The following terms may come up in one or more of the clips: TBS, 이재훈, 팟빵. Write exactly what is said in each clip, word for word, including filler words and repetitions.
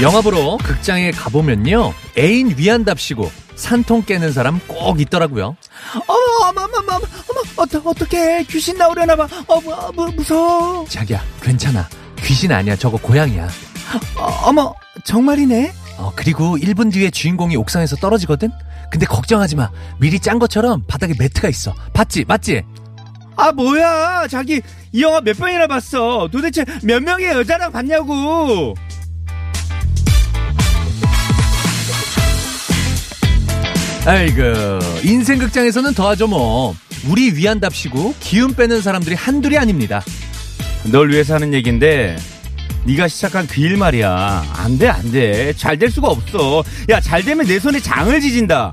영화 보러 극장에 가보면요, 애인 위한답시고 산통 깨는 사람 꼭 있더라고요. 어머 어머 어머 어머 어머 어떡, 어떡해 귀신 나오려나봐. 어머 무, 무서워. 자기야 괜찮아, 귀신 아니야, 저거 고양이야. 어, 어머 정말이네. 어, 그리고 일 분 뒤에 주인공이 옥상에서 떨어지거든. 근데 걱정하지마, 미리 짠 것처럼 바닥에 매트가 있어. 봤지 맞지? 아 뭐야 자기, 이 영화 몇 번이나 봤어. 도대체 몇 명의 여자랑 봤냐고. 아이고, 인생극장에서는 더하죠 뭐. 우리 위한답시고 기운 빼는 사람들이 한둘이 아닙니다. 널 위해서 하는 얘기인데 네가 시작한 그 일 말이야, 안돼 안돼 잘 될 수가 없어. 야 잘되면 내 손에 장을 지진다,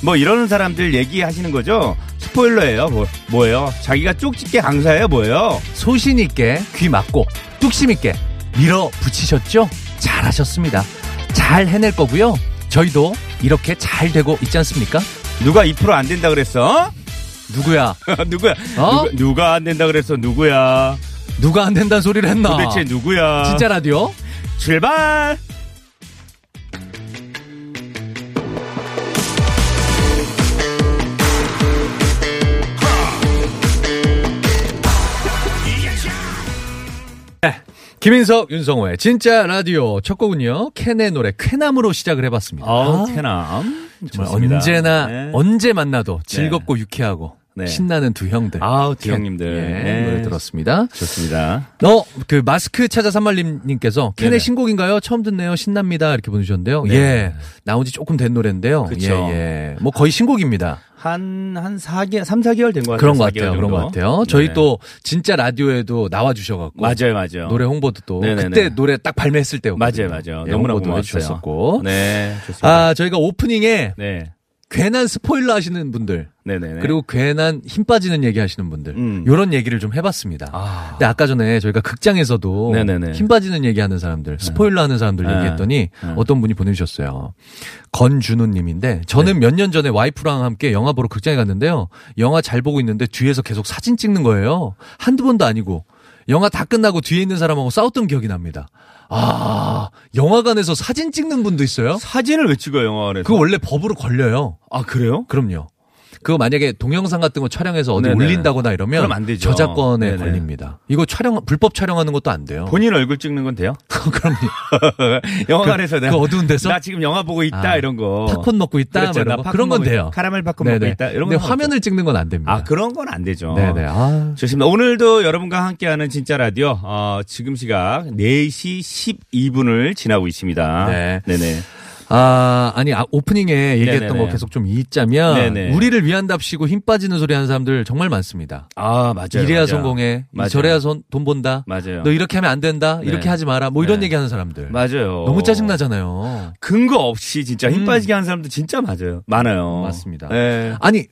뭐 이러는 사람들 얘기하시는 거죠? 스포일러예요. 뭐, 뭐예요? 자기가 쪽집게 강사예요 뭐예요? 소신 있게 귀 막고 뚝심 있게 밀어붙이셨죠? 잘하셨습니다. 잘 해낼 거고요, 저희도 이렇게 잘 되고 있지 않습니까? 누가 이 퍼센트 안 된다 그랬어? 어? 누구야? 누구야? 어? 누가, 누가 안 된다 그랬어? 누구야? 누가 안 된다는 소리를 했나? 도대체 누구야? 진짜 라디오 출발! 김인석, 윤성호의 진짜 라디오. 첫 곡은요, 캔의 노래 쾌남으로 시작을 해봤습니다. 어, 아, 쾌남. 정말 좋습니다. 언제나, 네. 언제 만나도 즐겁고 네. 유쾌하고 네. 신나는 두 형들. 아우, 두 형님들. 네, 네. 노래 들었습니다. 좋습니다. 어, 그 마스크 찾아 산말님께서 캔의 네네. 신곡인가요? 처음 듣네요. 신납니다. 이렇게 보내주셨는데요. 네. 예. 나온 지 조금 된 노래인데요. 그쵸. 예, 예. 뭐 거의 신곡입니다. 한, 한 사 개, 삼, 사 개월 된 것 같아요. 그런 것 같아요. 그런 것 같아요. 저희 네. 또 진짜 라디오에도 나와주셔가지고. 맞아요, 맞아요. 노래 홍보도 또. 네네네. 그때 노래 딱 발매했을 때요. 맞아요, 맞아요. 네, 너무나 고마웠었고. 네. 좋습니다. 아, 저희가 오프닝에. 네. 괜한 스포일러 하시는 분들. 네네네. 그리고 괜한 힘 빠지는 얘기 하시는 분들. 음. 요런 얘기를 좀 해봤습니다. 아. 근데 아까 전에 저희가 극장에서도 네네네. 힘 빠지는 얘기 하는 사람들, 스포일러 하는 사람들 네. 얘기했더니 네. 어떤 분이 보내주셨어요. 건준우 님인데, 저는 네. 몇 년 전에 와이프랑 함께 영화 보러 극장에 갔는데요. 영화 잘 보고 있는데 뒤에서 계속 사진 찍는 거예요. 한두 번도 아니고. 영화 다 끝나고 뒤에 있는 사람하고 싸웠던 기억이 납니다. 아, 영화관에서 사진 찍는 분도 있어요? 사진을 왜 찍어요, 영화관에서? 그거 원래 법으로 걸려요. 아, 그래요? 그럼요. 그거 만약에 동영상 같은 거 촬영해서 어디 네네. 올린다거나 이러면 그럼 안 되죠. 저작권에 네네. 걸립니다. 이거 촬영, 불법 촬영하는 것도 안 돼요. 본인 얼굴 찍는 건 돼요? 그럼요. 영화관에서 그, 내가. 그 어두운 데서? 나 지금 영화 보고 있다, 아, 이런 거. 팝콘 먹고 있다, 그렇죠, 뭐 이런 거. 그런 건 돼요. 카라멜 팝콘 네네. 먹고 있다, 이런 거. 근데 화면을 없죠. 찍는 건 안 됩니다. 아, 그런 건 안 되죠. 네네. 아. 좋습니다. 오늘도 여러분과 함께하는 진짜 라디오, 어, 지금 시각 네 시 십이 분을 지나고 있습니다. 네. 네네. 아, 아니, 아, 오프닝에 얘기했던 네네네. 거 계속 좀 이입자면, 네네. 우리를 위한답시고 힘 빠지는 소리 하는 사람들 정말 많습니다. 아, 맞아요. 이래야 맞아요. 성공해. 맞아요. 저래야 돈 본다. 맞아요. 너 이렇게 하면 안 된다. 네. 이렇게 하지 마라. 뭐 이런 네. 얘기 하는 사람들. 맞아요. 너무 짜증나잖아요. 근거 없이 진짜 힘 빠지게 음. 하는 사람들 진짜 맞아요. 많아요. 맞습니다. 네. 아니,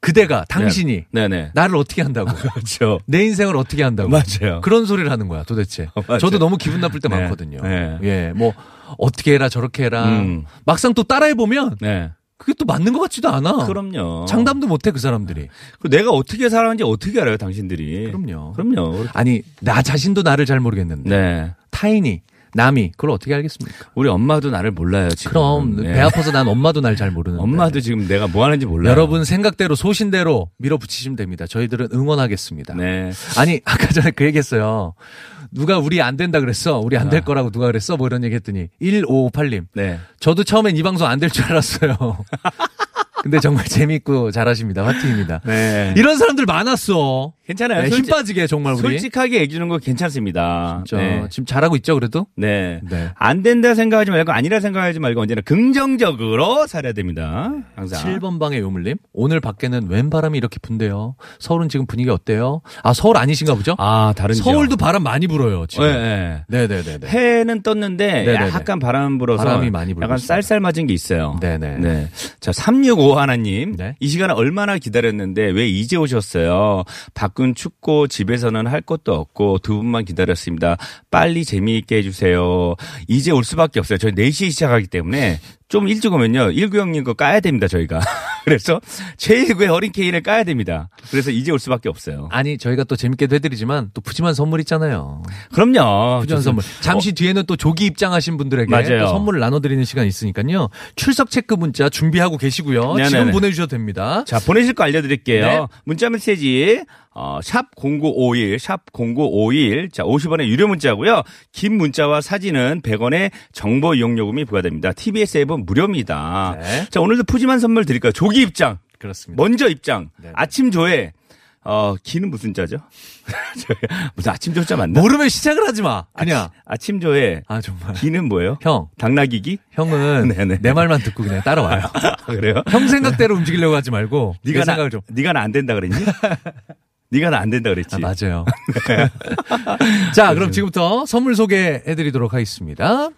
그대가, 당신이. 네. 네네. 나를 어떻게 한다고. 그렇죠. 내 인생을 어떻게 한다고. 맞아요. 그런 소리를 하는 거야, 도대체. 맞아요. 저도 너무 기분 나쁠 때 네. 많거든요. 네. 예, 뭐. 어떻게 해라 저렇게 해라 음. 막상 또 따라해보면 네. 그게 또 맞는 것 같지도 않아. 그럼요. 장담도 못해 그 사람들이. 그리고 내가 어떻게 살았는지 어떻게 알아요 당신들이. 그럼요. 그럼요. 아니 나 자신도 나를 잘 모르겠는데 네. 타인이 남이 그걸 어떻게 알겠습니까? 우리 엄마도 나를 몰라요 지금. 그럼 네. 배 아파서 난 엄마도 날 잘 모르는데 엄마도 지금 내가 뭐 하는지 몰라요. 여러분 생각대로 소신대로 밀어붙이시면 됩니다. 저희들은 응원하겠습니다. 네. 아니 아까 전에 그 얘기했어요. 누가 우리 안 된다 그랬어? 우리 안 될 거라고 누가 그랬어? 뭐 이런 얘기 했더니 일오오팔 님. 네. 저도 처음엔 이 방송 안 될 줄 알았어요. 근데 정말 재밌고 잘하십니다. 화팅입니다. 네. 이런 사람들 많았어. 괜찮아요. 네, 힘 솔직, 빠지게 정말 우리. 솔직하게 얘기 주는 거 괜찮습니다. 진짜. 네. 지금 잘하고 있죠 그래도? 네. 네. 안 된다 생각하지 말고 아니라 생각하지 말고 언제나 긍정적으로 살아야 됩니다. 항상. 칠 번 방의 요물님. 오늘 밖에는 웬 바람이 이렇게 분대요. 서울은 지금 분위기 어때요? 아 서울 아니신가 보죠? 아 다른 지역. 서울도 바람 많이 불어요 지금. 네. 네네네. 네. 해는 떴는데 네네네. 약간 바람 불어서 바람이 많이 불고 약간 쌀쌀 맞은 게 있어요. 네네. 네. 자 삼육오 하나님. 네. 이 시간을 얼마나 기다렸는데 왜 이제 오셨어요? 밖은 춥고 집에서는 할 것도 없고 두 분만 기다렸습니다. 빨리 재미있게 해주세요. 이제 올 수밖에 없어요. 저희 네 시에 시작하기 때문에 좀 일찍 오면요. 일구 형님 거 까야 됩니다. 저희가. 그래서 제일구의 허리케인을 까야 됩니다. 그래서 이제 올 수밖에 없어요. 아니 저희가 또 재밌게도 해드리지만 또 푸짐한 선물 있잖아요. 그럼요. 푸짐한 선물. 잠시 어. 뒤에는 또 조기 입장하신 분들에게 또 선물을 나눠드리는 시간이 있으니까요. 출석 체크 문자 준비하고 계시고요. 네네네. 지금 보내주셔도 됩니다. 자 보내실 거 알려드릴게요. 네. 문자 메시지 어, 샵 공구오일 샵 공구오일 자 오십 원의 유료 문자고요. 긴 문자와 사진은 백 원의 정보 이용요금이 부과됩니다. 티비에스 앱은 무료입니다. 네. 자 오늘도 푸짐한 선물 드릴까요? 조기 입장. 그렇습니다. 먼저 입장. 네네. 아침 조회. 어 기는 무슨 자죠? 무슨 아침 조자 맞나? 모르면 시작을 하지 마. 그냥 아치, 아침 조회. 아 정말. 기는 뭐예요? 형. 당나귀기? 형은 네네. 내 말만 듣고 그냥 따라와요. 아, 그래요? 형 생각대로 움직이려고 하지 말고. 네가 나, 생각을 좀. 네가 나 안 된다 그랬니? 네가 나 안 된다 그랬지. 아, 맞아요. 자 그럼 지금부터 선물 소개해드리도록 하겠습니다.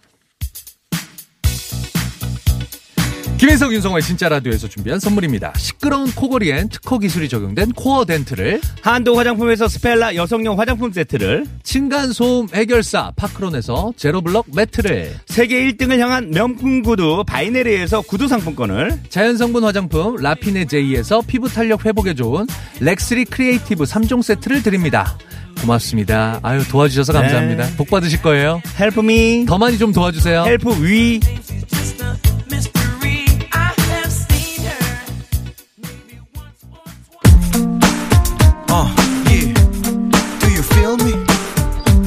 김혜석 윤성호의 진짜 라디오에서 준비한 선물입니다. 시끄러운 코골이엔 특허 기술이 적용된 코어 덴트를, 한도 화장품에서 스펠라 여성용 화장품 세트를, 층간소음 해결사 파크론에서 제로블럭 매트를, 세계 일 등을 향한 명품 구두 바이네리에서 구두 상품권을, 자연성분 화장품 라피네 제이에서 피부 탄력 회복에 좋은 렉스리 크리에이티브 삼 종 세트를 드립니다. 고맙습니다. 아유 도와주셔서 감사합니다. 네. 복 받으실 거예요. 헬프 미. 더 많이 좀 도와주세요. 헬프 위.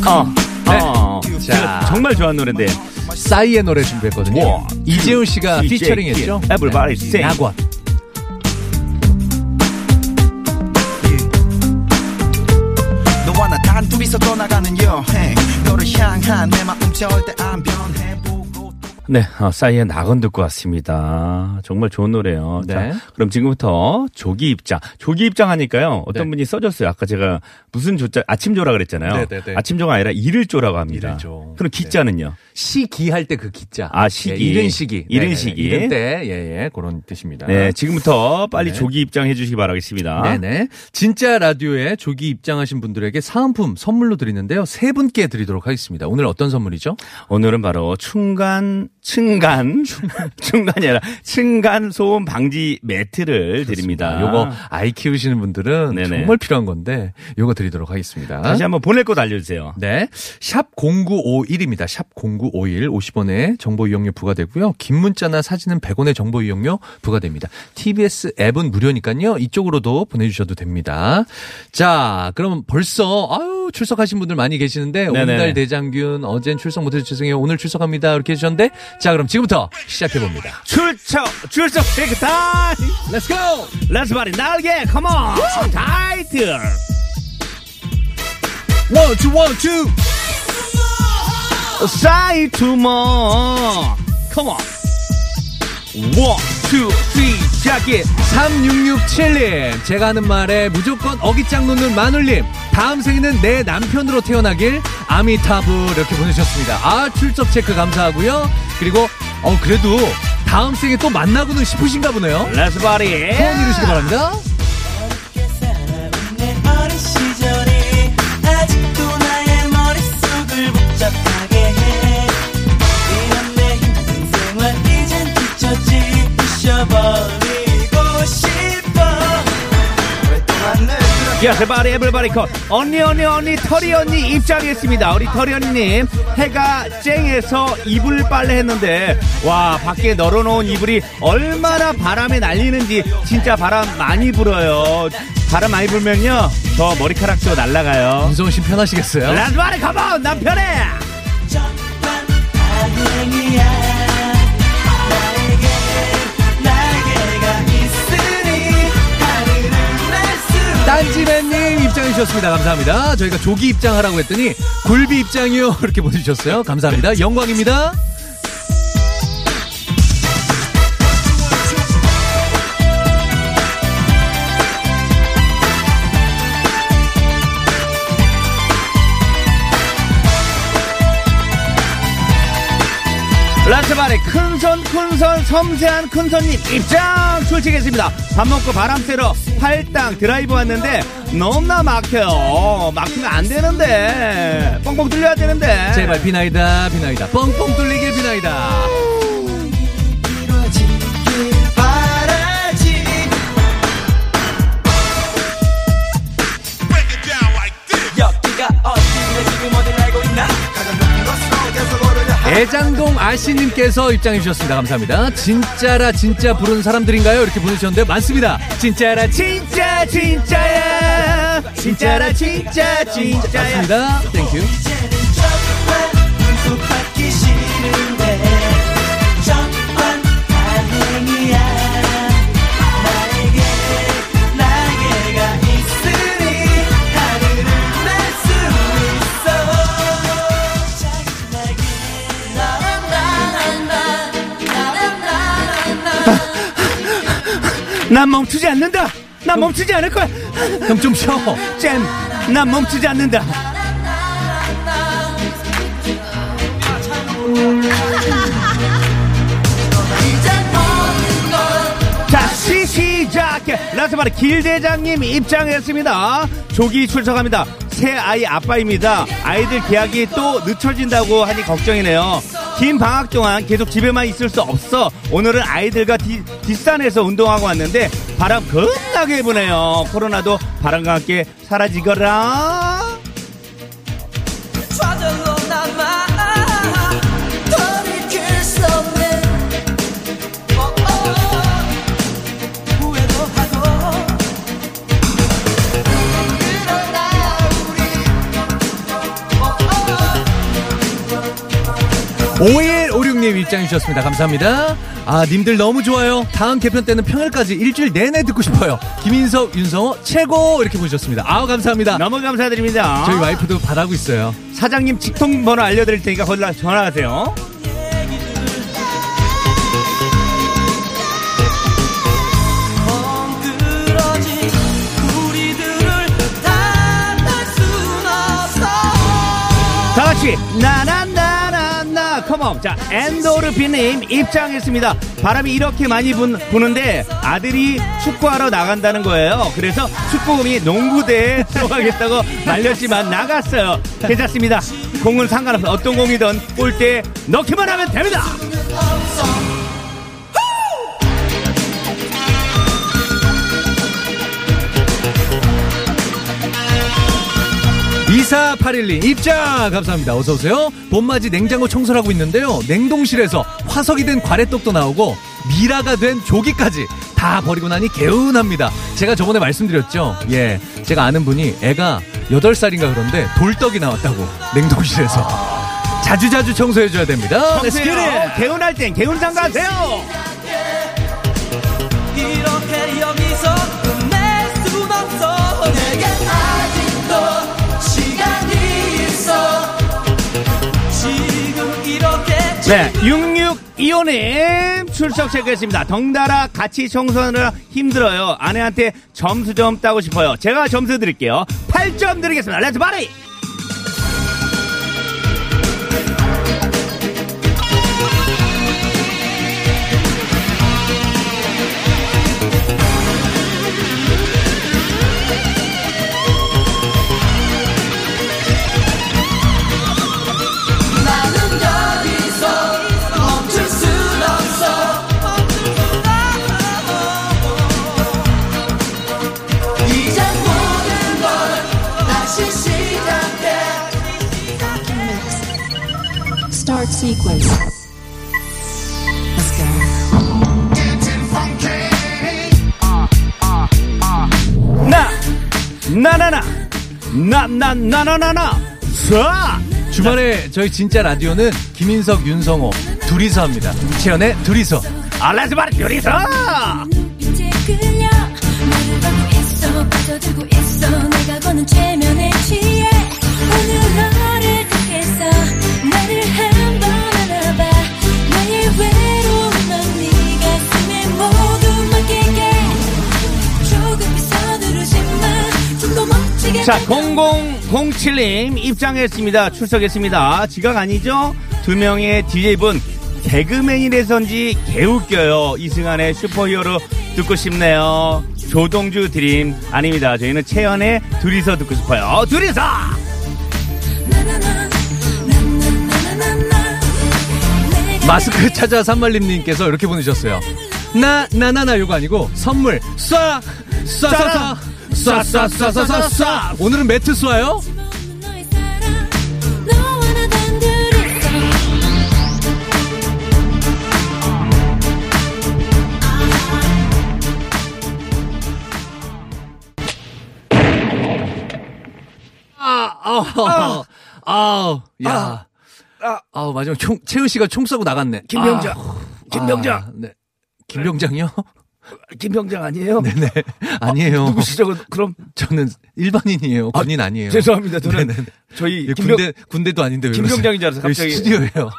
어, 네. 어. 자, 정말 좋아하는 노래인데 싸이의 노래 준비했거든요. 와, 이재훈 씨가 디제이 피처링했죠. Everybody 네. Sing. 낙원. 너와 나 단둘이서 떠나가는 여행. 너를 향한 내 마음 절대 안 변해보고. 네, 어, 싸이의 낙원 듣고 왔습니다. 정말 좋은 노래예요. 네. 자, 그럼 지금부터 조기 입장. 조기 입장하니까요. 어떤 네. 분이 써줬어요. 아까 제가 무슨 조자 아침조라 그랬잖아요. 네네네. 아침조가 아니라 이를 조라고 합니다. 이른조. 그럼 기자는요? 네. 시기 할 때 그 기자. 아 시기. 예, 이른 시기. 이른 네네. 시기. 이른 때 예예 예, 그런 뜻입니다. 네 지금부터 빨리 네. 조기 입장해 주시기 바라겠습니다. 네네. 진짜 라디오에 조기 입장하신 분들에게 사은품 선물로 드리는데요. 세 분께 드리도록 하겠습니다. 오늘 어떤 선물이죠? 오늘은 바로 층간 층간 층간이 아니라 층간 소음 방지 매트를 좋습니다. 드립니다. 요거 아이 키우시는 분들은 네네. 정말 필요한 건데 요거 드리도록 하겠습니다. 다시 한번 보낼 곳 알려주세요. 네, 샵 공구오일입니다. 샵 공구오일 오십 원에 정보 이용료 부과되고요. 긴 문자나 사진은 백 원의 정보 이용료 부과됩니다. 티비에스 앱은 무료니까요. 이쪽으로도 보내주셔도 됩니다. 자, 그럼 벌써 아유 출석하신 분들 많이 계시는데 네네. 오늘 대장균 어젠 출석 못해서 죄송해요. 오늘 출석합니다. 이렇게 해주셨는데 자, 그럼 지금부터 시작해봅니다. 출석! 출석! take time! Let's go! Let's party! 날개! Come on! Woo! 타이틀! One, two, one, two. Say two more. Come on. One, two, three. 시작해. 삼육육칠님. 제가 하는 말에 무조건 어깃장 놓는 마눌님. 다음 생에는 내 남편으로 태어나길. 아미타부. 이렇게 보내주셨습니다. 아, 출석 체크 감사하고요. 그리고, 어, 그래도 다음 생에 또 만나고는 싶으신가 보네요. Let's party. 소원 이루시기 바랍니다. 야, 제발 에블바리 컷. 언니 언니 언니 터리 언니 입장했습니다. 우리 터리 언니님 해가 쨍해서 이불 빨래 했는데 와 밖에 널어놓은 이불이 얼마나 바람에 날리는지 진짜 바람 많이 불어요. 바람 많이 불면요 저 머리카락도 날라가요. 윤성훈 씨 편하시겠어요? 라즈바리 컴온 난 편해. 정말 다행이야 나에게 날개가 있어. 보내주셨습니다. 감사합니다. 저희가 조기 입장하라고 했더니 굴비 입장이요 이렇게 보내주셨어요. 감사합니다. 영광입니다. 라트바리 큰손 큰손 섬세한 큰손님 입장 출첵했습니다. 밥 먹고 바람 쐬러 팔당 드라이브 왔는데 너무나 막혀요. 막히면 안 되는데 뻥뻥 뚫려야 되는데 제발 비나이다 비나이다 뻥뻥 뚫리길 비나이다. 애장동 아씨님께서 입장해주셨습니다. 감사합니다. 진짜라 진짜 부른 사람들인가요? 이렇게 보내주셨는데 많습니다. 진짜라 진짜 진짜야 진짜라 진짜 진짜야 맞습니다. 땡큐. 난 멈추지 않는다. 난 멈추지 않을 거야. 그럼 좀 쉬어. 잼. 난 멈추지 않는다. 다시 시작해. 라스바르 길대장님 입장했습니다. 조기 출석합니다. 새 아이 아빠입니다. 아이들 계약이 또 늦춰진다고 하니 걱정이네요. 긴 방학 동안 계속 집에만 있을 수 없어 오늘은 아이들과 디, 뒷산에서 운동하고 왔는데 바람 겁나게 부네요. 코로나도 바람과 함께 사라지거라. 오일오육님 입장해주셨습니다. 감사합니다. 아 님들 너무 좋아요. 다음 개편 때는 평일까지 일주일 내내 듣고 싶어요. 김인석, 윤성호 최고 이렇게 보내주셨습니다. 아우 감사합니다. 너무 감사드립니다. 저희 와이프도 바라고 있어요. 사장님 직통번호 알려드릴 테니까 거기다 전화하세요. 다같이 나나나 컴온. 자, 엔도르피님 입장했습니다. 바람이 이렇게 많이 분, 부는데 아들이 축구하러 나간다는 거예요. 그래서 축구공이 농구대에 들어가겠다고 말렸지만 나갔어요. 괜찮습니다. 공은 상관없어. 어떤 공이든 골대에 넣기만 하면 됩니다. 이사팔일이 입장 감사합니다. 어서오세요. 봄맞이 냉장고 청소를 하고 있는데요, 냉동실에서 화석이 된 과래떡도 나오고 미라가 된 조기까지 다 버리고 나니 개운합니다. 제가 저번에 말씀드렸죠. 예, 제가 아는 분이 애가 여덟 살인가 그런데 돌떡이 나왔다고 냉동실에서. 자주자주 청소해줘야 됩니다. 청소해요. 개운할 땐 개운장 가세요. 이렇게 여기서 끝낼 순 없어. 내게 아직도 네, 육육이오님 출석 체크했습니다. 덩달아 같이 청소하느라 힘들어요. 아내한테 점수 좀 따고 싶어요. 제가 점수 드릴게요. 팔 점 드리겠습니다. 렛츠 바리! Sequence. Let's go. 나, 나나나, 나나나나나나. 자, 주말에 저희 진짜 라디오는 김인석, 윤성호 둘이서 합니다. 채연의 둘이서. 아, 렛츠 바리 둘이서. 자, 공공공칠 님 입장했습니다. 출석했습니다. 지각 아니죠? 두 명의 디제이분 개그맨이래선지 개웃겨요. 이승환의 슈퍼히어로 듣고 싶네요. 조동주 드림 아닙니다. 저희는 채연의 둘이서 듣고 싶어요. 둘이서! 마스크 찾아 산말림님께서 이렇게 보내주셨어요. 나 나나나 요거 아니고 선물 쏴 쏴쏴쏴 쏴쏴쏴쏴쏴. 오늘은 매트 쏴요? 아, 아우, 아우, 아우, 야. 아, 아우, 마지막 총, 채은 씨가 총 쏘고 나갔네. 김병장. 아우, 김병장. 아, 네. 김병장이요? 김병장 아니에요? 네네. 아니에요. 아, 누구시죠? 그럼 저는 일반인이에요. 군인 아, 아니에요. 죄송합니다. 저는 네네. 저희 예, 김병... 군대 군대도 아닌데 왜 김병장인 줄 알았어요. 갑자기 스튜디오예요.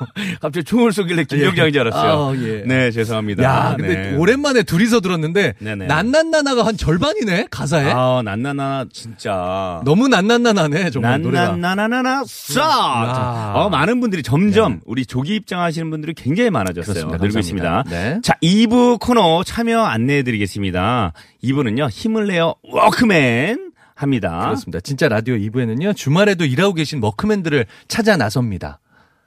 갑자기 총을 쏘길래 김병장인 줄 알았어요. 아, 예. 네, 죄송합니다. 야, 근데 네. 오랜만에 둘이서 들었는데 난난나나가 한 절반이네 가사에. 아, 난난나나 진짜 너무 난난나나네 정말 노래가. 난난나나나 쏴. 아. 어, 많은 분들이 점점 네. 우리 조기 입장하시는 분들이 굉장히 많아졌어요. 그렇습니다. 늘고 있습니다. 네. 자, 이 부 코너 참여 안내해드리겠습니다. 이 부는요 힘을 내어 워크맨 합니다. 그렇습니다. 진짜 라디오 이 부에는요 주말에도 일하고 계신 워크맨들을 찾아 나섭니다.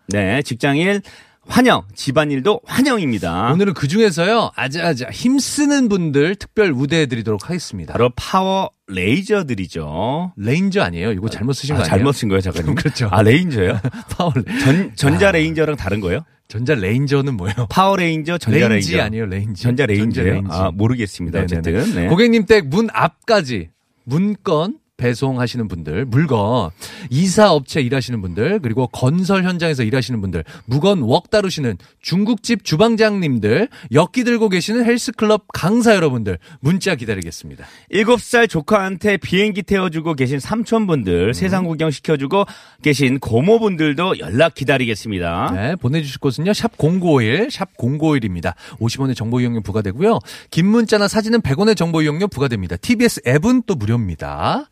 네, 직장일 환영, 집안일도 환영입니다. 오늘은 그 중에서요 아자아자 힘쓰는 분들 특별 우대해드리도록 하겠습니다. 바로 파워 레이저들이죠. 레인저 아니에요? 이거 잘못 쓰신 아, 거 아니에요? 잘못 쓴 거예요, 작가님. 그렇죠. 아, 레인저예요? 파워 전 전자 레인저랑 다른 거예요? 전자 레인저는 뭐예요? 파워 레인저, 전자 레인지 레인저 레인지 아니에요, 레인지. 전자 레인저예요? 아, 모르겠습니다. 네네네. 어쨌든 네. 고객님 댁 문 앞까지 문건 배송하시는 분들, 물건, 이사업체 일하시는 분들, 그리고 건설 현장에서 일하시는 분들, 무건 웍 다루시는 중국집 주방장님들, 역기 들고 계시는 헬스클럽 강사 여러분들, 문자 기다리겠습니다. 일곱 살 조카한테 비행기 태워주고 계신 삼촌분들, 음. 세상 구경시켜주고 계신 고모분들도 연락 기다리겠습니다. 네, 보내주실 곳은요, 샵 공구오일, 샵 공구오일입니다. 오십 원의 정보 이용료 부과되고요. 긴 문자나 사진은 백 원의 정보 이용료 부과됩니다. 티비에스 앱은 또 무료입니다.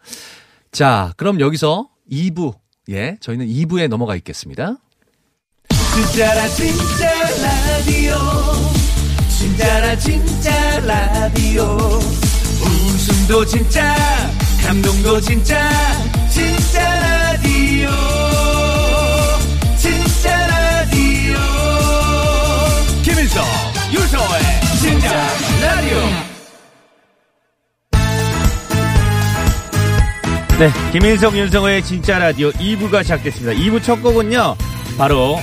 자, 그럼 여기서 이 부, 예, 저희는 이 부에 넘어가 있겠습니다. 진짜라 진짜 라디오, 진짜라 진짜 라디오, 웃음도 진짜, 감동도 진짜, 진짜 라디오, 진짜 라디오, 김일성, 유서의 진짜 라디오. 네, 김인석 윤성호의 진짜 라디오 이 부가 시작됐습니다. 이 부 첫 곡은요 바로 와,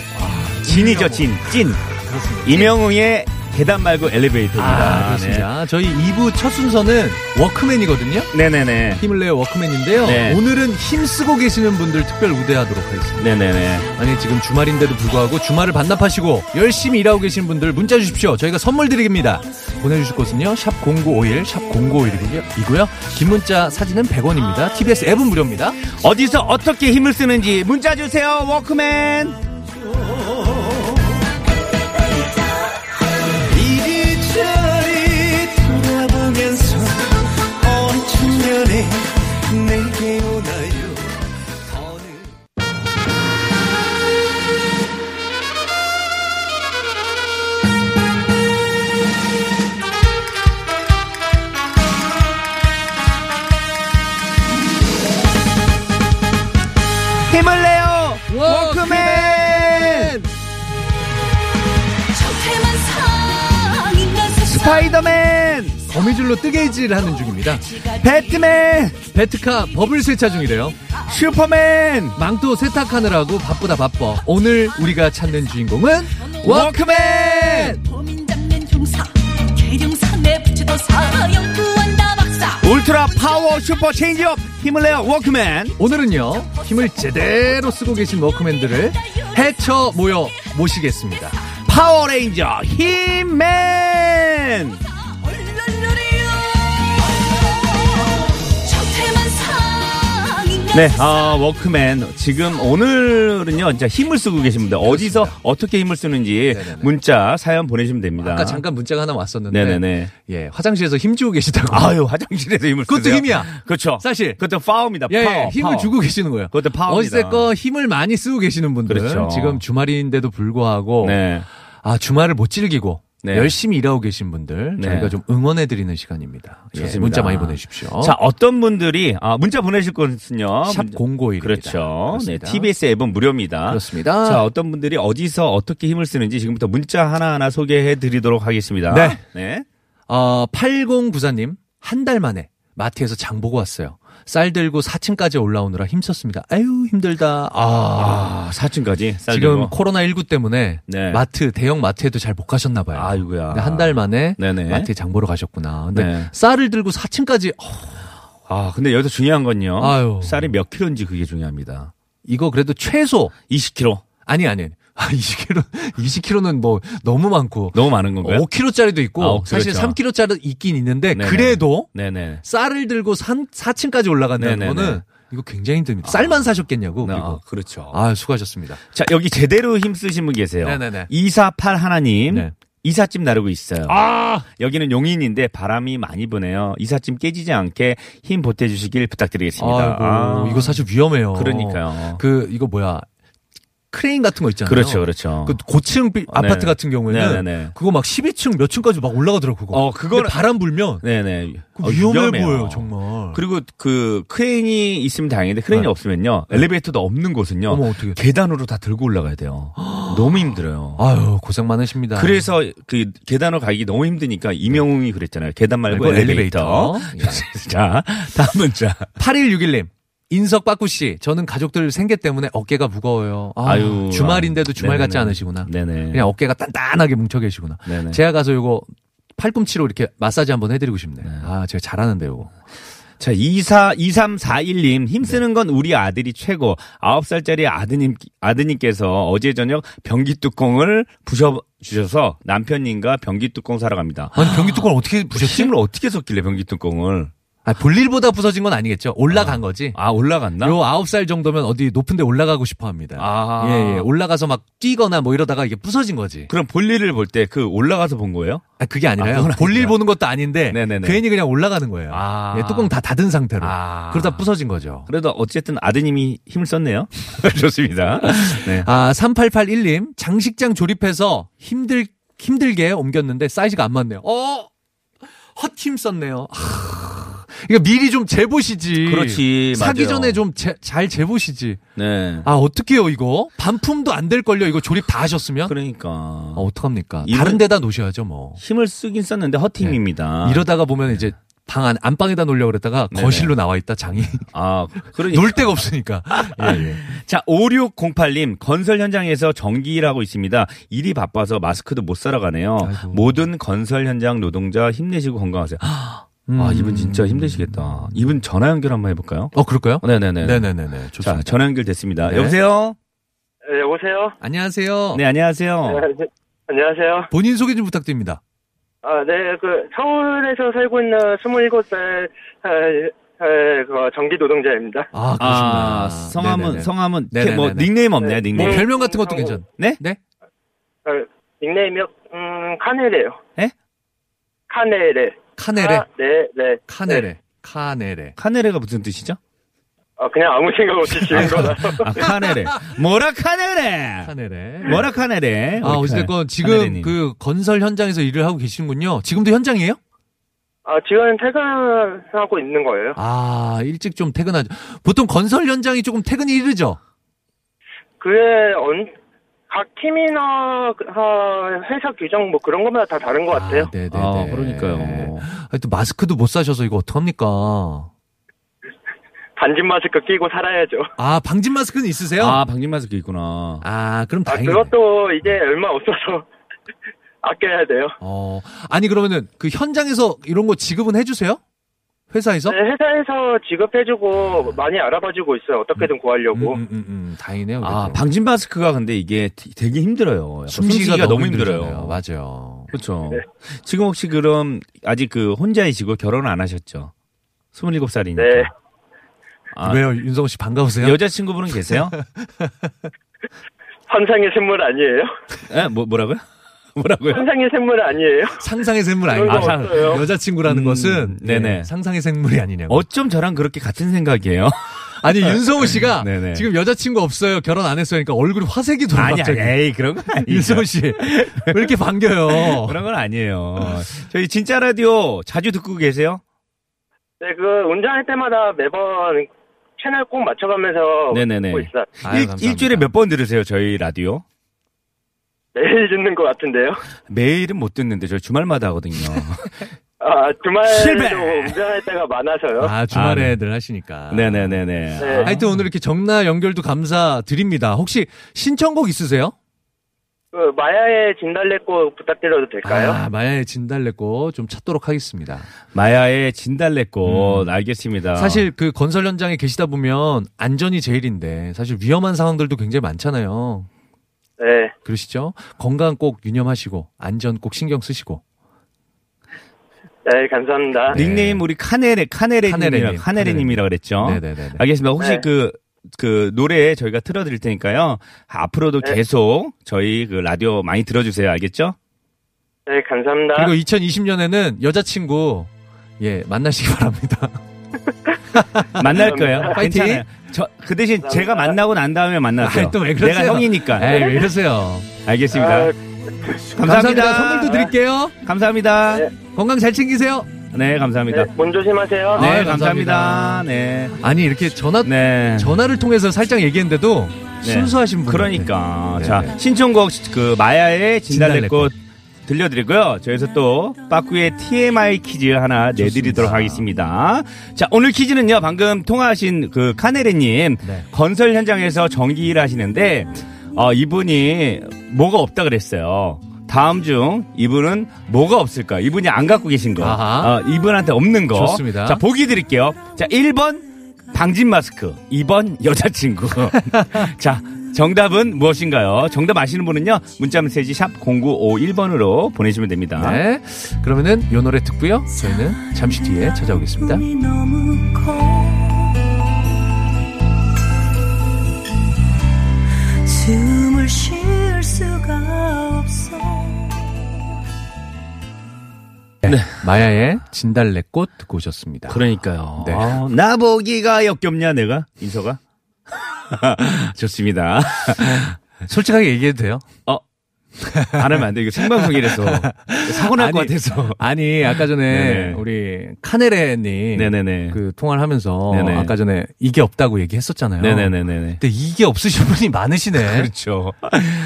진이죠. 진, 찐. 그렇습니다. 임영웅의 계단 말고 엘리베이터입니다. 아, 그렇습니다. 네. 저희 이 부 첫 순서는 워크맨이거든요. 네네네. 힘을 내요 워크맨인데요. 네. 오늘은 힘쓰고 계시는 분들 특별 우대하도록 하겠습니다. 네네네. 아니 지금 주말인데도 불구하고 주말을 반납하시고 열심히 일하고 계시는 분들 문자 주십시오. 저희가 선물 드리겠습니다. 보내주실 곳은요 샵 공구오일, 샵 공구오일이고요. 긴 문자 사진은 백 원입니다. 티비에스 앱은 무료입니다. 어디서 어떻게 힘을 쓰는지 문자 주세요. 워크맨. 힘을 내요 워크맨. 스파이더맨 거미줄로 뜨개질 하는 중입니다. 배트맨 배트카 버블 세차 중이래요. 슈퍼맨 망토 세탁하느라고 바쁘다 바빠. 오늘 우리가 찾는 주인공은 워크맨. 울트라 파워 슈퍼 체인지업 힘을 내요 워크맨. 오늘은요 힘을 제대로 쓰고 계신 워크맨들을 헤쳐 모여 모시겠습니다. 파워레인저 힘맨. 네, 어, 워크맨 지금 오늘은요 진짜 힘을 쓰고 계신 분들 어디서 그렇습니다. 어떻게 힘을 쓰는지 네네네. 문자 사연 보내시면 됩니다. 아까 잠깐 문자가 하나 왔었는데 네네네. 예, 화장실에서 힘 주고 계시다고. 아유, 화장실에서 힘을 쓰세요. 그것도 힘이야. 그렇죠. 사실 그것도 파워입니다. 예, 파워, 힘을 파워. 주고 계시는 거예요. 그것도 파워입니다. 어쨌건 힘을 많이 쓰고 계시는 분들 그렇죠. 지금 주말인데도 불구하고 네. 아 주말을 못 즐기고 네. 열심히 일하고 계신 분들 네. 저희가 좀 응원해드리는 시간입니다. 예, 문자 많이 보내주십시오. 자, 어떤 분들이 아, 문자 보내실 것은요. 샵 공고일입니다. 그렇죠. 네, 티비에스 앱은 무료입니다. 그렇습니다. 자, 어떤 분들이 어디서 어떻게 힘을 쓰는지 지금부터 문자 하나하나 소개해드리도록 하겠습니다. 네. 네. 어, 팔공구사님 한 달 만에 마트에서 장 보고 왔어요. 쌀 들고 사 층까지 올라오느라 힘썼습니다. 아유 힘들다. 아, 아 사 층까지 쌀 지금 들고. 코로나십구 때문에 네. 마트 대형 마트에도 잘 못 가셨나 봐요. 아이고야. 한 달 만에 네네. 마트에 장 보러 가셨구나. 근데 네. 쌀을 들고 사 층까지. 어. 아 근데 여기서 중요한 건요. 아유. 쌀이 몇 킬로인지 그게 중요합니다. 이거 그래도 최소 이십 킬로. 아니 아니. 아, 이십 킬로그램, 이십 킬로그램는 뭐, 너무 많고. 너무 많은 건가요? 오 킬로그램짜리도 있고, 아, 오, 사실 그렇죠. 삼 킬로그램짜리도 있긴 있는데, 네네. 그래도, 네네. 쌀을 들고 산, 사 층까지 올라간다는 네네. 거는, 이거 굉장히 힘듭니다. 아. 쌀만 사셨겠냐고, 아, 그리고. 그렇죠. 아, 수고하셨습니다. 자, 여기 제대로 힘쓰신 분 계세요. 네네네. 이사팔 하나님. 네. 이삿짐 나르고 있어요. 아! 여기는 용인인데 바람이 많이 부네요. 이삿짐 깨지지 않게 힘 보태주시길 부탁드리겠습니다. 아, 이거 사실 위험해요. 그러니까요. 그, 이거 뭐야. 크레인 같은 거 있잖아요. 그렇죠, 그렇죠. 그 고층 비, 아파트 네네. 같은 경우에는 네네네. 그거 막 십이 층 몇 층까지 막 올라가더라고요. 그거. 어, 그거 바람 불면 네네 어, 위험해 위험해요. 보여요, 정말. 그리고 그 크레인이 있으면 다행인데 크레인이 네. 없으면요 엘리베이터도 없는 곳은요 어머, 어떻게. 계단으로 다 들고 올라가야 돼요. 너무 힘들어요. 아유 고생 많으십니다. 그래서 그 계단으로 가기 너무 힘드니까 이명웅이 그랬잖아요. 계단 말고 엘리베이터. 엘리베이터. 예. 자, 다음 문자. 팔일육일님. 인석 빠꾸씨, 저는 가족들 생계 때문에 어깨가 무거워요. 아, 아유. 주말인데도 주말 네네네. 같지 않으시구나. 네네. 그냥 어깨가 단단하게 뭉쳐 계시구나. 네네. 제가 가서 요거 팔꿈치로 이렇게 마사지 한번 해드리고 싶네요. 네. 아, 제가 잘하는데 요거. 자, 이삼사일님, 힘쓰는 건 우리 아들이 최고. 아홉 살짜리 아드님, 아드님께서 어제 저녁 변기 뚜껑을 부셔주셔서 남편님과 변기 뚜껑 사러 갑니다. 아니, 변기 뚜껑을 어떻게 부셨지? 힘을 어떻게 썼길래 변기 뚜껑을. 아, 볼일보다 부서진 건 아니겠죠. 올라간 아, 거지. 아, 올라갔나? 요 아홉 살 정도면 어디 높은 데 올라가고 싶어 합니다. 아. 예, 예. 올라가서 막 뛰거나 뭐 이러다가 이게 부서진 거지. 그럼 볼일을 볼 때 그 올라가서 본 거예요? 아, 그게 아니라요. 아, 볼일 보는 것도 아닌데. 네네네. 괜히 그냥 올라가는 거예요. 아. 예, 뚜껑 다 닫은 상태로. 아. 그러다 부서진 거죠. 그래도 어쨌든 아드님이 힘을 썼네요. 좋습니다. 네. 아, 삼팔팔일님. 장식장 조립해서 힘들, 힘들게 옮겼는데 사이즈가 안 맞네요. 어! 헛힘 썼네요. 그러니까 미리 좀 재보시지. 그렇지. 사기 맞아요. 전에 좀 잘 재보시지. 네. 아, 어떡해요, 이거? 반품도 안 될걸요? 이거 조립 다 하셨으면? 그러니까. 아, 어떡합니까? 다른 데다 놓으셔야죠, 뭐. 힘을 쓰긴 썼는데 헛힘입니다. 네. 이러다가 보면 네. 이제 방 안, 안방에다 놓으려고 그랬다가 네네. 거실로 나와 있다, 장이. 아, 그러니까. 놀 데가 없으니까. 예, 예. 자, 오육공팔님, 건설 현장에서 정기 일하고 있습니다. 일이 바빠서 마스크도 못 사러 가네요. 아이고. 모든 건설 현장 노동자 힘내시고 건강하세요. 음. 아, 이분 진짜 힘드시겠다. 이분 전화 연결 한번 해볼까요? 어, 그럴까요? 네네네. 네네네. 좋습니다. 자, 전화 연결 됐습니다. 네. 여보세요? 네, 여보세요? 안녕하세요? 네, 안녕하세요? 네, 안녕하세요? 본인 소개 좀 부탁드립니다. 아, 네, 그, 서울에서 살고 있는 스물일곱 살, 그, 전기 노동자입니다. 아, 그렇습니다. 아, 성함은, 네네네. 성함은, 네네네. 뭐, 닉네임 없네, 네. 닉네임. 뭐, 별명 같은 것도 괜찮, 네? 네? 아, 닉네임이요? 음, 카넬이에요. 예? 네? 카넬에. 카네레. 아, 네, 네. 카네레. 네. 카네레. 카네레가 무슨 뜻이죠? 아, 그냥 아무 생각 없이 지은 거라. 아, 카네레. 뭐라 카네레. 카네레. 뭐라 카네레. 아, 어쨌건 지금 카네레님. 그 건설 현장에서 일을 하고 계시는군요. 지금도 현장이에요? 아, 지금 퇴근하고 있는 거예요. 아, 일찍 좀 퇴근하죠. 보통 건설 현장이 조금 퇴근이 이르죠? 그에 언 각 팀이나 회사 규정 뭐 그런 것마다 다 다른 것 같아요. 아, 네네. 아, 그러니까요. 하여튼 마스크도 못 사셔서 이거 어떡합니까? 방진 마스크 끼고 살아야죠. 아, 방진 마스크는 있으세요? 아, 방진 마스크 있구나. 아, 그럼 다행이네. 아, 그것도 이제 얼마 없어서 아껴야 돼요. 어, 아니 그러면은 그 현장에서 이런 거 지급은 해주세요? 회사에서? 네, 회사에서 지급해주고 많이 알아봐주고 있어요. 어떻게든 구하려고. 음, 음, 음, 음. 다행이네요. 그래도. 아, 방진 마스크가 근데 이게 되게 힘들어요. 숨쉬기가 너무, 너무 힘들어요. 맞아요. 그렇죠. 네. 지금 혹시 그럼 아직 그 혼자이시고 결혼 안 하셨죠? 스물일곱 살이니까. 네. 아, 왜요? 윤성호 씨 반가우세요? 여자친구분은 계세요? 환상의 샘물 아니에요? 에? 뭐, 뭐라고요? 뭐라고요? 상상의 샘물 아니에요? 상상의 샘물 아니에요? 아, 상, 여자친구라는 음, 것은 네네. 예, 상상의 샘물이 아니냐고. 어쩜 저랑 그렇게 같은 생각이에요? 아니, 윤성우 씨가 네네. 지금 여자친구 없어요. 결혼 안 했어요. 그러니까 얼굴이 화색이 돌아. 아니, 갑자기. 에이, 그런 건 아니에요. 윤성우 씨. 왜 이렇게 반겨요? 그런 건 아니에요. 저희 진짜 라디오 자주 듣고 계세요? 네, 그, 운전할 때마다 매번 채널 꼭 맞춰가면서 네네네. 듣고 있어요. 아유, 일, 일주일에 몇 번 들으세요, 저희 라디오? 매일 듣는 것 같은데요? 매일은 못 듣는데, 저 주말마다 하거든요. 아, 주말에도 운전할 때가 많아서요. 아, 주말에들 아, 네. 하시니까. 네네네네. 네. 하여튼 오늘 이렇게 전화 연결도 감사드립니다. 혹시 신청곡 있으세요? 그 마야의 진달래꽃 부탁드려도 될까요? 아, 마야의 진달래꽃 좀 찾도록 하겠습니다. 마야의 진달래꽃 음. 알겠습니다. 사실 그 건설 현장에 계시다 보면 안전이 제일인데 사실 위험한 상황들도 굉장히 많잖아요. 네. 그러시죠? 건강 꼭 유념하시고 안전 꼭 신경 쓰시고. 네, 감사합니다. 닉네임 네. 우리 카네레 카네레 카네레님이라 카네레님이라 그랬죠. 네네네. 알겠습니다. 혹시 네. 그, 그 노래 저희가 틀어드릴 테니까요. 앞으로도 네. 계속 저희 그 라디오 많이 들어주세요. 알겠죠? 네, 감사합니다. 그리고 이천이십 년에는 여자친구 예 만나시기 바랍니다. 만날 거예요. 파이팅. 저, 그 대신 감사합니다. 제가 만나고 난 다음에 만나세요. 아, 또 왜 그러세요? 내가 형이니까. 에이, 왜 이러세요? 알겠습니다. 아, 감사합니다. 감사합니다. 선물도 드릴게요. 네. 감사합니다. 네. 건강 잘 챙기세요. 네, 감사합니다. 네, 몸 조심하세요. 네, 아, 감사합니다. 감사합니다. 네. 아니, 이렇게 전화, 네. 전화를 통해서 살짝 얘기했는데도 네. 순수하신 분. 그러니까. 네. 자, 신청곡, 그, 마야의 진달래꽃. 진달래꽃. 들려드리고요. 저에서 또 빠꾸의 티엠아이 퀴즈 하나 좋습니다. 내드리도록 하겠습니다. 자, 오늘 퀴즈는요. 방금 통화하신 그 카네레님 네. 건설 현장에서 전기 일 하시는데 어, 이분이 뭐가 없다 그랬어요. 다음 중 이분은 뭐가 없을까? 이분이 안 갖고 계신 거. 어, 이분한테 없는 거. 좋습니다. 자, 보기 드릴게요. 자, 일 번 방진 마스크, 이 번 여자친구. 자. 정답은 무엇인가요? 정답 아시는 분은요. 문자메시지 샵 공구오일 번으로 보내시면 됩니다. 네, 그러면은 요 노래 듣고요. 저희는 잠시 뒤에 찾아오겠습니다. 숨을 쉴 수가 없어. 네. 마야의 진달래꽃 듣고 오셨습니다. 그러니까요. 네. 아, 나 보기가 역겹냐 내가? 인서가? 좋습니다. 솔직하게 얘기해도 돼요? 어. 안 하면 안 돼. 이거 생방송이라서. 사고 날 것 같아서. 아니, 아까 전에 네네. 우리 카네레님. 네네네. 그 통화를 하면서. 네네. 아까 전에 이게 없다고 얘기했었잖아요. 네네네네. 근데 이게 없으신 분이 많으시네. 그렇죠.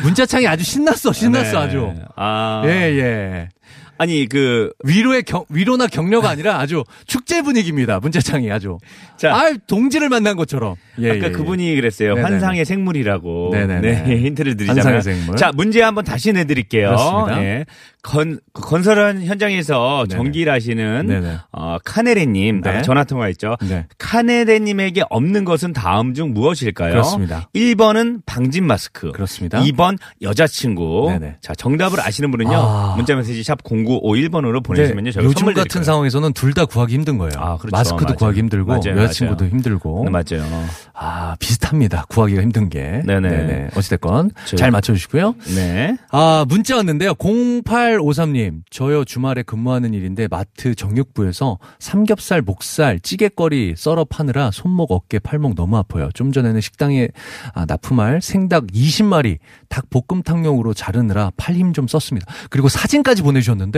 문자창이 아주 신났어. 신났어. 네. 아주. 아. 예, 예. 아니, 그. 위로의 경, 위로나 격려가 아니라 아주 축제 분위기입니다. 문자창이 아주. 자. 아, 동지를 만난 것처럼. 예, 아까 예, 그분이 예. 그랬어요. 네네네. 환상의 생물이라고. 네네. 네, 힌트를 드리자면. 환상의 생물. 자, 문제 한번 다시 내드릴게요. 그렇습니다. 네. 건, 건설 현장에서 전기를 하시는, 어, 카네레님. 네. 전화통화했죠. 네. 카네레님에게 없는 것은 다음 중 무엇일까요? 그렇습니다. 일 번은 방진 마스크. 그렇습니다. 이 번 여자친구. 네네. 자, 정답을 아시는 분은요. 아. 문자메시지 샵 공구오일 번으로 보내시면요. 저희가 요즘 같은 드릴까요? 상황에서는 둘 다 구하기 힘든 거예요. 아, 그렇죠. 마스크도 맞아요. 구하기 힘들고 맞아요. 여자친구도 맞아요. 힘들고. 네, 맞아요. 아, 비슷합니다. 구하기가 힘든 게. 네네. 네네. 어찌됐건 저... 잘 맞춰주시고요. 네. 아, 문자 왔는데요. 공팔오삼 님. 저요 주말에 근무하는 일인데 마트 정육부에서 삼겹살, 목살, 찌개거리 썰어 파느라 손목, 어깨, 팔목 너무 아파요. 좀 전에는 식당에 아, 납품할 생닭 스무 마리 닭볶음탕용으로 자르느라 팔 힘 좀 썼습니다. 그리고 사진까지 보내주셨는데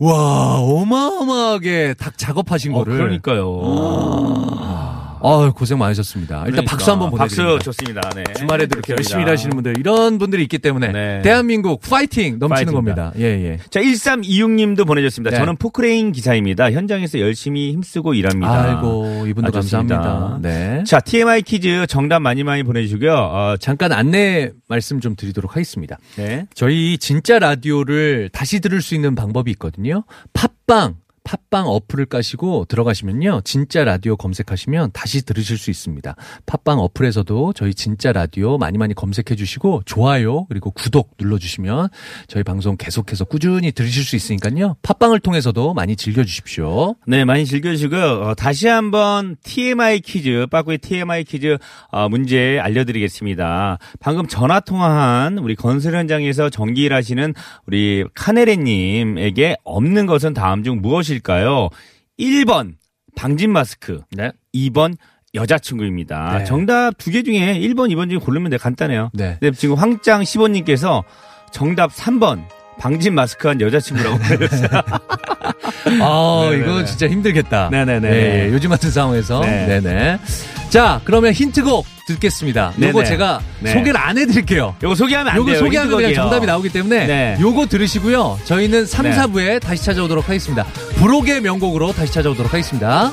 와 어마어마하게 닭 작업하신 어, 거를 그러니까요. 아, 아 고생 많으셨습니다. 일단 그러니까. 박수 한번 보내드립니다. 박수 좋습니다. 네. 주말에도 이렇게 좋습니다. 열심히 일하시는 분들 이런 분들이 있기 때문에 네. 대한민국 파이팅 넘치는 파이팅입니다. 겁니다. 예예. 예. 자 일삼이육 님도 보내주셨습니다. 네. 저는 포크레인 기사입니다. 현장에서 열심히 힘쓰고 일합니다. 아이고 이분도 아, 감사합니다. 네. 자 티엠아이 퀴즈 정답 많이 많이 보내주시고요. 어, 잠깐 안내 말씀 좀 드리도록 하겠습니다. 네. 저희 진짜 라디오를 다시 들을 수 있는 방법이 있거든요. 팟빵 팟빵 어플을 까시고 들어가시면요. 진짜 라디오 검색하시면 다시 들으실 수 있습니다. 팟빵 어플에서도 저희 진짜 라디오 많이 많이 검색해 주시고 좋아요 그리고 구독 눌러주시면 저희 방송 계속해서 꾸준히 들으실 수 있으니까요. 팟빵을 통해서도 많이 즐겨주십시오. 네, 많이 즐겨주시고 어, 다시 한번 티엠아이 퀴즈, 빠꾸의 티엠아이 퀴즈 어, 문제 알려드리겠습니다. 방금 전화통화한 우리 건설 현장에서 전기 일하시는 우리 카네레님에게 없는 것은 다음 중 무엇이 일까요? 일 번 방진 마스크, 네. 이 번 여자친구입니다. 네. 정답 두 개 중에 일 번, 이 번 중에 고르면 돼. 간단해요. 네. 근데 지금 황짱 십오 님께서 정답 삼 번 방진 마스크한 여자친구라고 그랬어요. 아, 이거 진짜 힘들겠다. 네네네. 네, 요즘 같은 상황에서. 네. 네네. 자, 그러면 힌트곡 듣겠습니다. 네네. 요거 제가 네. 소개를 안 해드릴게요. 요거 소개하면 안 요거 돼요. 요거 소개하면 그냥 정답이 나오기 때문에 네. 요거 들으시고요. 저희는 삼, 네. 사 부에 다시 찾아오도록 하겠습니다. 브록의 명곡으로 다시 찾아오도록 하겠습니다.